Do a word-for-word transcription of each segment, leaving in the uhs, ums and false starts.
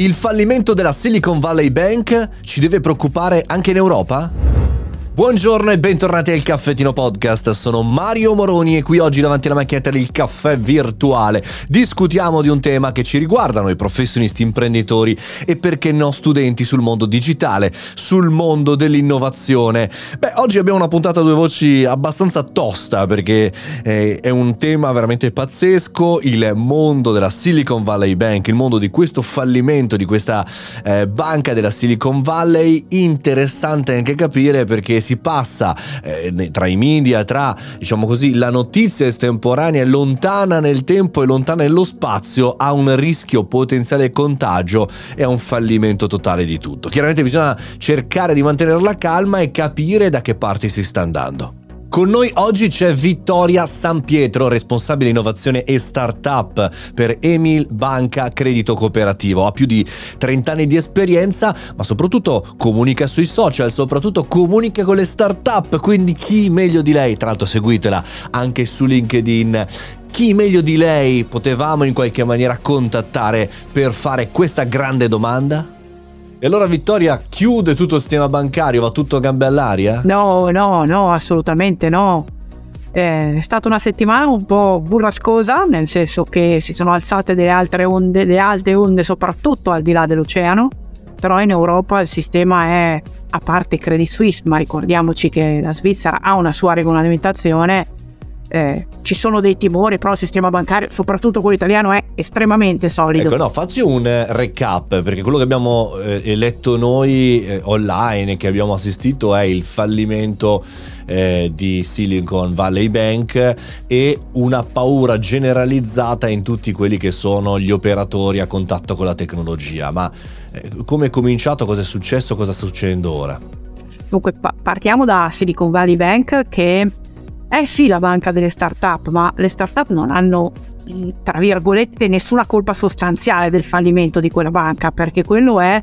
Il fallimento della Silicon Valley Bank ci deve preoccupare anche in Europa? Buongiorno e bentornati al Caffettino Podcast, sono Mario Moroni e qui oggi davanti alla macchinetta del caffè virtuale discutiamo di un tema che ci riguarda noi professionisti, imprenditori e perché no studenti sul mondo digitale, sul mondo dell'innovazione. Beh, oggi abbiamo una puntata a due voci abbastanza tosta perché eh, è un tema veramente pazzesco, il mondo della Silicon Valley Bank, il mondo di questo fallimento di questa eh, banca della Silicon Valley. Interessante anche capire perché si si passa eh, tra i media, tra diciamo così la notizia estemporanea lontana nel tempo e lontana nello spazio a un rischio potenziale contagio e a un fallimento totale di tutto. Chiaramente bisogna cercare di mantenere la calma e capire da che parte si sta andando. Con noi oggi c'è Vittoria San Pietro, responsabile innovazione e startup per Emil Banca Credito Cooperativo. Ha più di trenta anni di esperienza, ma soprattutto comunica sui social, soprattutto comunica con le startup, quindi chi meglio di lei? Tra l'altro seguitela anche su LinkedIn. Chi meglio di lei potevamo in qualche maniera contattare per fare questa grande domanda? E allora Vittoria, chiude tutto il sistema bancario, va tutto a gambe all'aria? No, no, no, assolutamente no. È stata una settimana un po' burrascosa, nel senso che si sono alzate delle altre onde, delle alte onde soprattutto al di là dell'oceano, però in Europa il sistema è, a parte Credit Suisse, ma ricordiamoci che la Svizzera ha una sua regolamentazione, Eh, ci sono dei timori, però il sistema bancario, soprattutto quello italiano, è estremamente solido. Ecco, no, facci un recap, perché quello che abbiamo eh, letto noi eh, online, che abbiamo assistito, è il fallimento eh, di Silicon Valley Bank e una paura generalizzata in tutti quelli che sono gli operatori a contatto con la tecnologia. Ma eh, come è cominciato, cosa è successo, cosa sta succedendo ora? Dunque, pa- partiamo da Silicon Valley Bank, che Eh sì, la banca delle startup, ma le startup non hanno, tra virgolette, nessuna colpa sostanziale del fallimento di quella banca, perché quello è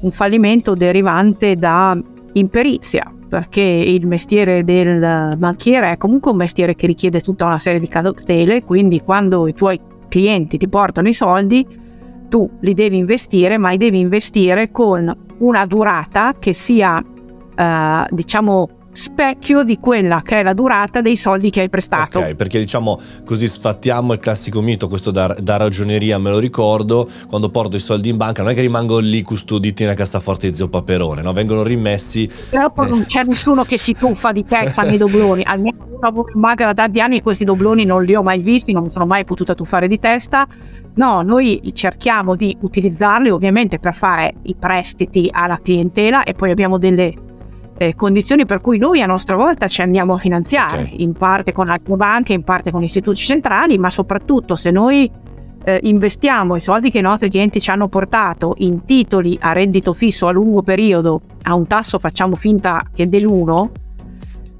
un fallimento derivante da imperizia, perché il mestiere del banchiere è comunque un mestiere che richiede tutta una serie di cautele, quindi quando i tuoi clienti ti portano i soldi, tu li devi investire, ma li devi investire con una durata che sia, eh, diciamo, specchio di quella che è la durata dei soldi che hai prestato. Ok, perché diciamo così sfattiamo il classico mito, questo da, da ragioneria me lo ricordo, quando porto i soldi in banca non è che rimango lì custoditi nella cassaforte Zio Paperone, no? Vengono rimessi. Però poi non c'è nessuno che si tuffa di testa nei dobloni, almeno io lavoro in banca da tanti anni e questi dobloni non li ho mai visti, non sono mai potuta tuffare di testa. No, noi cerchiamo di utilizzarli ovviamente per fare i prestiti alla clientela e poi abbiamo delle Eh, condizioni per cui noi a nostra volta ci andiamo a finanziare, okay, in parte con altre banche, in parte con istituti centrali, ma soprattutto se noi eh, investiamo i soldi che i nostri clienti ci hanno portato in titoli a reddito fisso a lungo periodo a un tasso, facciamo finta che dell'uno,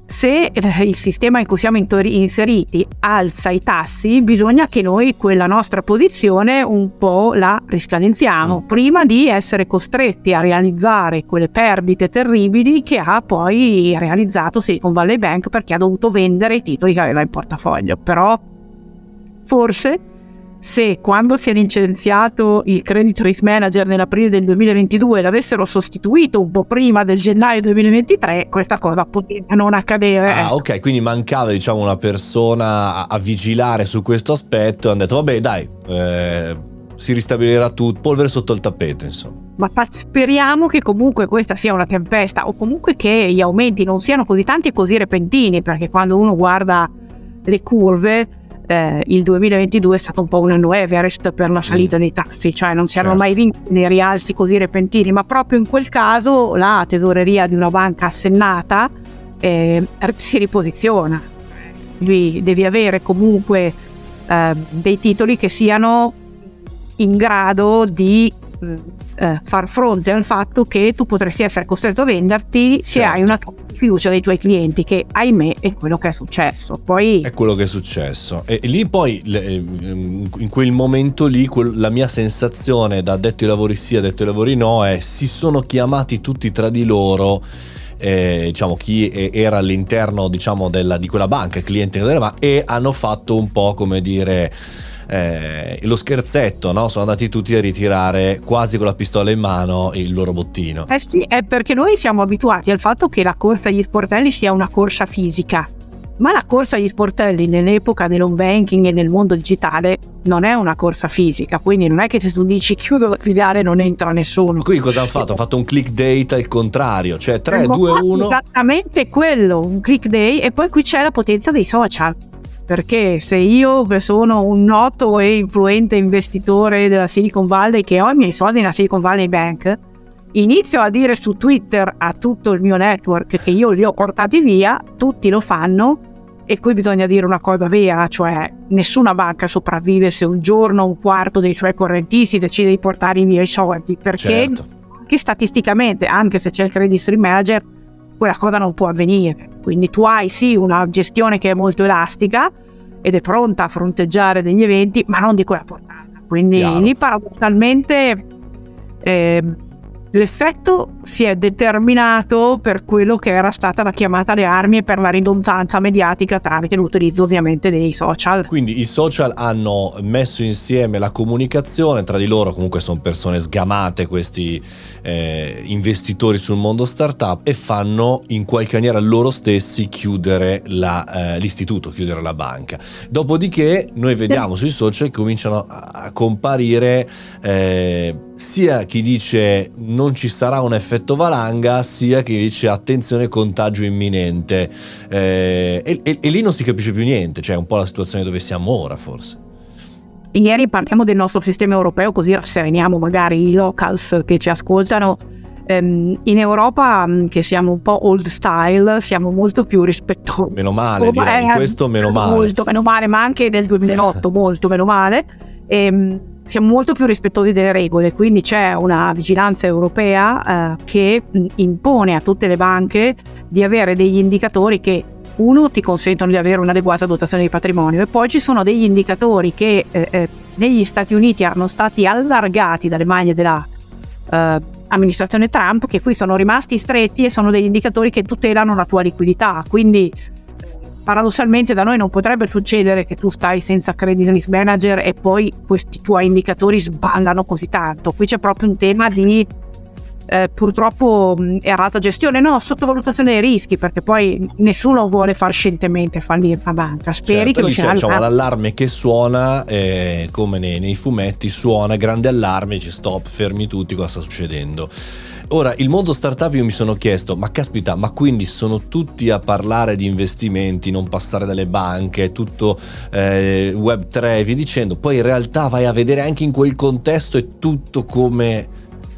se eh, il sistema in cui siamo intori- inseriti alza i tassi, bisogna che noi quella nostra posizione un po' la riscadenziamo mm. prima di essere costretti a realizzare quelle perdite terribili che ha poi realizzato Silicon Valley Bank, perché ha dovuto vendere i titoli che aveva in portafoglio. Però forse se quando si è licenziato il Credit Risk Manager nell'aprile del duemilaventidue l'avessero sostituito un po' prima del gennaio duemilaventitré, questa cosa poteva non accadere. Ah, ecco. Ok, quindi mancava diciamo una persona a, a vigilare su questo aspetto e hanno detto vabbè dai, eh, si ristabilirà tutto, polvere sotto il tappeto insomma. Ma speriamo che comunque questa sia una tempesta, o comunque che gli aumenti non siano così tanti e così repentini, perché quando uno guarda le curve, Eh, il duemilaventidue è stato un po' un anno Everest per la salita dei tassi, cioè non si erano certo. mai vinti dei rialzi così repentini, ma proprio in quel caso la tesoreria di una banca assennata eh, si riposiziona. Quindi devi avere comunque eh, dei titoli che siano in grado di eh, far fronte al fatto che tu potresti essere costretto a venderti, certo, se hai una fiducia dei tuoi clienti, che ahimè è quello che è successo. Poi è quello che è successo e, e lì poi in quel momento lì quel, la mia sensazione da detto ai lavori sì, a detto ai lavori no è si sono chiamati tutti tra di loro, eh, diciamo chi era all'interno diciamo della, di quella banca, il cliente, ma e hanno fatto un po' come dire eh, lo scherzetto, no? Sono andati tutti a ritirare quasi con la pistola in mano il loro bottino. Eh sì, è perché noi siamo abituati al fatto che la corsa agli sportelli sia una corsa fisica, ma la corsa agli sportelli nell'epoca dell'home banking e nel mondo digitale non è una corsa fisica, quindi non è che se tu dici chiudo la filiale non entra nessuno. Qui cosa hanno fatto? Hanno fatto un click day al contrario, cioè tre, due, uno. Esattamente quello, un click day. E poi qui c'è la potenza dei social, perché se io che sono un noto e influente investitore della Silicon Valley, che ho i miei soldi nella Silicon Valley Bank, inizio a dire su Twitter a tutto il mio network che io li ho portati via, tutti lo fanno. E qui bisogna dire una cosa vera, cioè nessuna banca sopravvive se un giorno un quarto dei suoi correntisti decide di portare via i soldi, perché certo. Anche statisticamente, anche se c'è il credit risk manager, quella cosa non può avvenire. Quindi tu hai sì una gestione che è molto elastica ed è pronta a fronteggiare degli eventi, ma non di quella portata. Quindi chiaro. Lì paradossalmente eh, l'effetto si è determinato per quello che era stata la chiamata alle armi e per la ridondanza mediatica tramite l'utilizzo ovviamente dei social. Quindi i social hanno messo insieme la comunicazione tra di loro, comunque sono persone sgamate questi eh, investitori sul mondo startup, e fanno in qualche maniera loro stessi chiudere la, eh, l'istituto, chiudere la banca. Dopodiché noi vediamo sui social che cominciano a comparire eh, sia chi dice non ci sarà un effetto valanga, sia chi dice attenzione contagio imminente, eh, e, e, e lì non si capisce più niente, cioè è un po' la situazione dove siamo ora forse. Ieri parliamo del nostro sistema europeo, così rassegniamo magari i locals che ci ascoltano. Um, in Europa, che siamo un po' old style, siamo molto più rispettosi. Meno male, direi, in questo meno male. Molto meno male, ma anche nel duemilaotto molto meno male. Um, Siamo molto più rispettosi delle regole, quindi c'è una vigilanza europea eh, che impone a tutte le banche di avere degli indicatori che, uno, ti consentono di avere un'adeguata dotazione di patrimonio, e poi ci sono degli indicatori che eh, eh, negli Stati Uniti erano stati allargati dalle maglie della eh, amministrazione Trump, che qui sono rimasti stretti e sono degli indicatori che tutelano la tua liquidità. Quindi paradossalmente da noi non potrebbe succedere che tu stai senza credit risk manager e poi questi tuoi indicatori sballano così tanto. Qui c'è proprio un tema di eh, purtroppo errata gestione, no, sottovalutazione dei rischi, perché poi nessuno vuole far scientemente fallire una banca. Speri certo, che c'è, c'è, c'è un allarme che suona eh, come nei, nei fumetti, suona grande allarme, ci stop, fermi tutti, cosa sta succedendo? Ora, il mondo startup, io mi sono chiesto, ma caspita, ma quindi sono tutti a parlare di investimenti, non passare dalle banche, tutto eh, web tre e via dicendo, poi in realtà vai a vedere anche in quel contesto è tutto come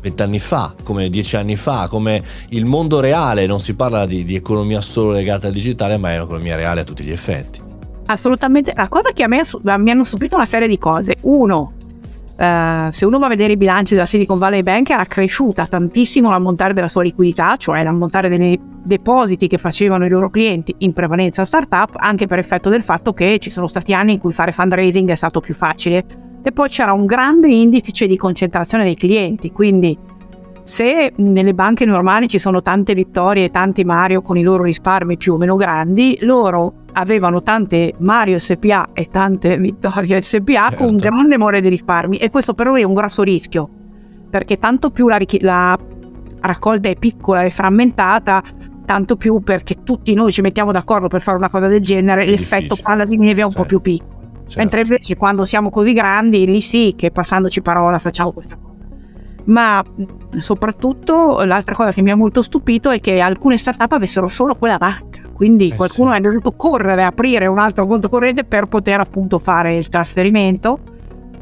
vent'anni fa, come dieci anni fa, come il mondo reale, non si parla di, di economia solo legata al digitale, ma è un'economia reale a tutti gli effetti. Assolutamente, la cosa che a me mi hanno stupito una serie di cose. Uno, Uh, se uno va a vedere i bilanci della Silicon Valley Bank, era cresciuta tantissimo l'ammontare della sua liquidità, cioè l'ammontare dei depositi che facevano i loro clienti, in prevalenza startup, anche per effetto del fatto che ci sono stati anni in cui fare fundraising è stato più facile. E poi c'era un grande indice di concentrazione dei clienti, quindi se nelle banche normali ci sono tante Vittorie e tanti Mario con i loro risparmi più o meno grandi, loro avevano tante Mario S P A e tante Vittoria S P A, certo, con un grande mole di risparmi, e questo per noi è un grosso rischio, perché tanto più la, richi- la raccolta è piccola e frammentata, tanto più, perché tutti noi ci mettiamo d'accordo per fare una cosa del genere, è l'effetto palla di neve è un certo. po' più piccolo, certo. Mentre invece quando siamo così grandi, lì sì che passandoci parola facciamo questa cosa. Ma soprattutto l'altra cosa che mi ha molto stupito è che alcune startup avessero solo quella banca, quindi eh qualcuno sì. è dovuto correre a aprire un altro conto corrente per poter appunto fare il trasferimento,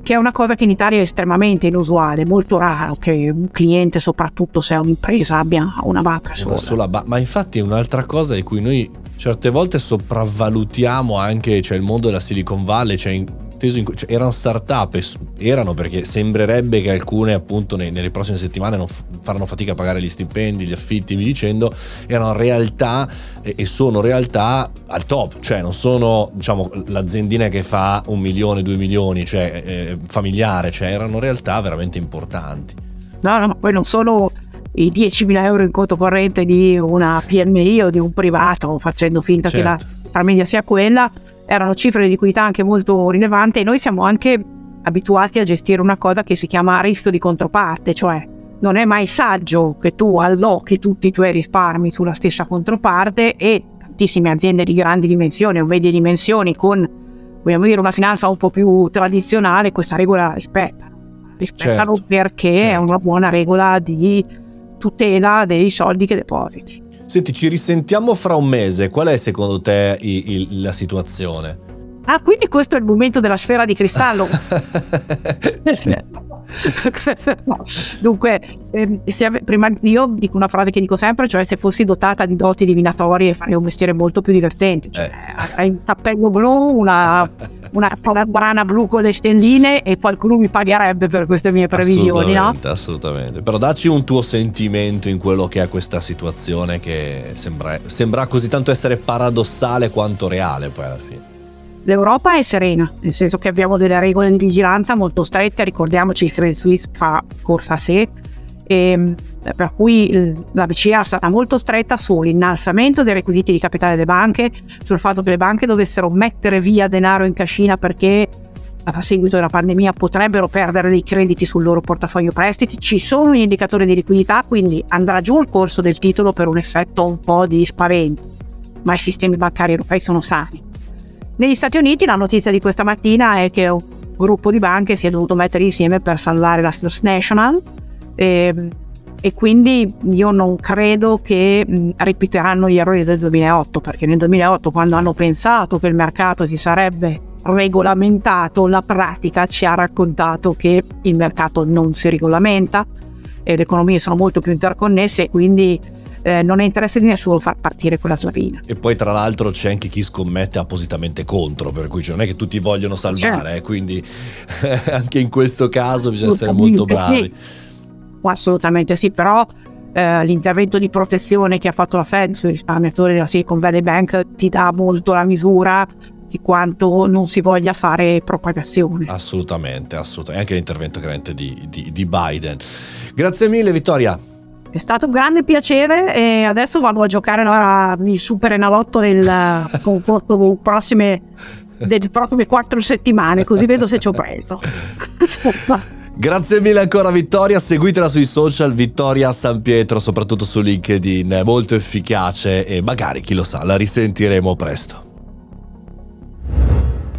che è una cosa che in Italia è estremamente inusuale, molto raro che un cliente, soprattutto se è un'impresa, abbia una banca sola, una sola ba- ma infatti è un'altra cosa di cui noi certe volte sopravvalutiamo anche, cioè il mondo della Silicon Valley, cioè in Cui, cioè, erano startup, erano, perché sembrerebbe che alcune appunto nei, nelle prossime settimane non f- faranno fatica a pagare gli stipendi, gli affitti, via dicendo, erano realtà e, e sono realtà al top, cioè non sono diciamo l'aziendina che fa un milione, due milioni, cioè eh, familiare, cioè erano realtà veramente importanti. No, no, ma poi non solo i diecimila euro in conto corrente di una P M I o di un privato, facendo finta certo. che la media sia quella, erano cifre di liquidità anche molto rilevanti, e noi siamo anche abituati a gestire una cosa che si chiama rischio di controparte, cioè non è mai saggio che tu allochi tutti i tuoi risparmi sulla stessa controparte, e tantissime aziende di grandi dimensioni o medie dimensioni con, vogliamo dire, una finanza un po' più tradizionale, questa regola rispettano. Rispettano certo, perché certo. È una buona regola di tutela dei soldi che depositi. Senti, ci risentiamo fra un mese. Qual è secondo te il, il, la situazione? Ah, quindi questo è il momento della sfera di cristallo. Dunque, se, se, prima io dico una frase che dico sempre, cioè se fossi dotata di doti divinatorie farei un mestiere molto più divertente, cioè avrei eh. un cappello blu, una, una brana blu con le stelline, e qualcuno mi pagherebbe per queste mie previsioni. Assolutamente, no? Assolutamente. Però dacci un tuo sentimento in quello che è questa situazione che sembra, sembra così tanto essere paradossale quanto reale poi alla fine. L'Europa è serena, nel senso che abbiamo delle regole di vigilanza molto strette, ricordiamoci che Credit Suisse fa corsa a sé, e per cui la B C R è stata molto stretta sull'innalzamento dei requisiti di capitale delle banche, sul fatto che le banche dovessero mettere via denaro in cascina perché a seguito della pandemia potrebbero perdere dei crediti sul loro portafoglio prestiti. Ci sono gli indicatori di liquidità, quindi andrà giù il corso del titolo per un effetto un po' di spavento, ma i sistemi bancari europei sono sani. Negli Stati Uniti la notizia di questa mattina è che un gruppo di banche si è dovuto mettere insieme per salvare la First National, e, e quindi io non credo che mh, ripeteranno gli errori del duemilaotto, perché nel duemilaotto, quando hanno pensato che il mercato si sarebbe regolamentato, la pratica ci ha raccontato che il mercato non si regolamenta e le economie sono molto più interconnesse, quindi Eh, non è interesse di nessuno far partire quella slavina. E poi tra l'altro c'è anche chi scommette appositamente contro, per cui cioè, non è che tutti vogliono salvare, certo. eh, quindi anche in questo caso bisogna essere molto bravi. Sì. Assolutamente sì, però eh, l'intervento di protezione che ha fatto la Fed sui risparmiatori della Silicon Valley Bank ti dà molto la misura di quanto non si voglia fare propagazione. Assolutamente, assolutamente. Anche l'intervento chiaramente di, di, di Biden. Grazie mille Vittoria. È stato un grande piacere, e adesso vado a giocare allora il super enalotto del concorso delle prossime, delle prossime quattro settimane, così vedo se ci ho preso. Grazie mille ancora Vittoria, seguitela sui social Vittoria San Pietro, soprattutto su LinkedIn, è molto efficace e magari, chi lo sa, la risentiremo presto.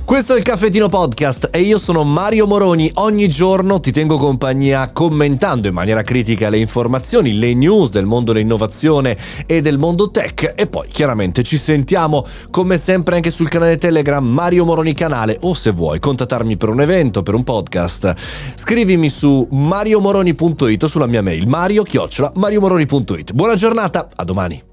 Questo è il Caffettino Podcast e io sono Mario Moroni. Ogni giorno ti tengo compagnia commentando in maniera critica le informazioni, le news del mondo dell'innovazione e del mondo tech, e poi chiaramente ci sentiamo come sempre anche sul canale Telegram Mario Moroni Canale, o se vuoi contattarmi per un evento, per un podcast, scrivimi su mario moroni punto it o sulla mia mail mario chiocciola mario moroni punto it. Buona giornata, a domani.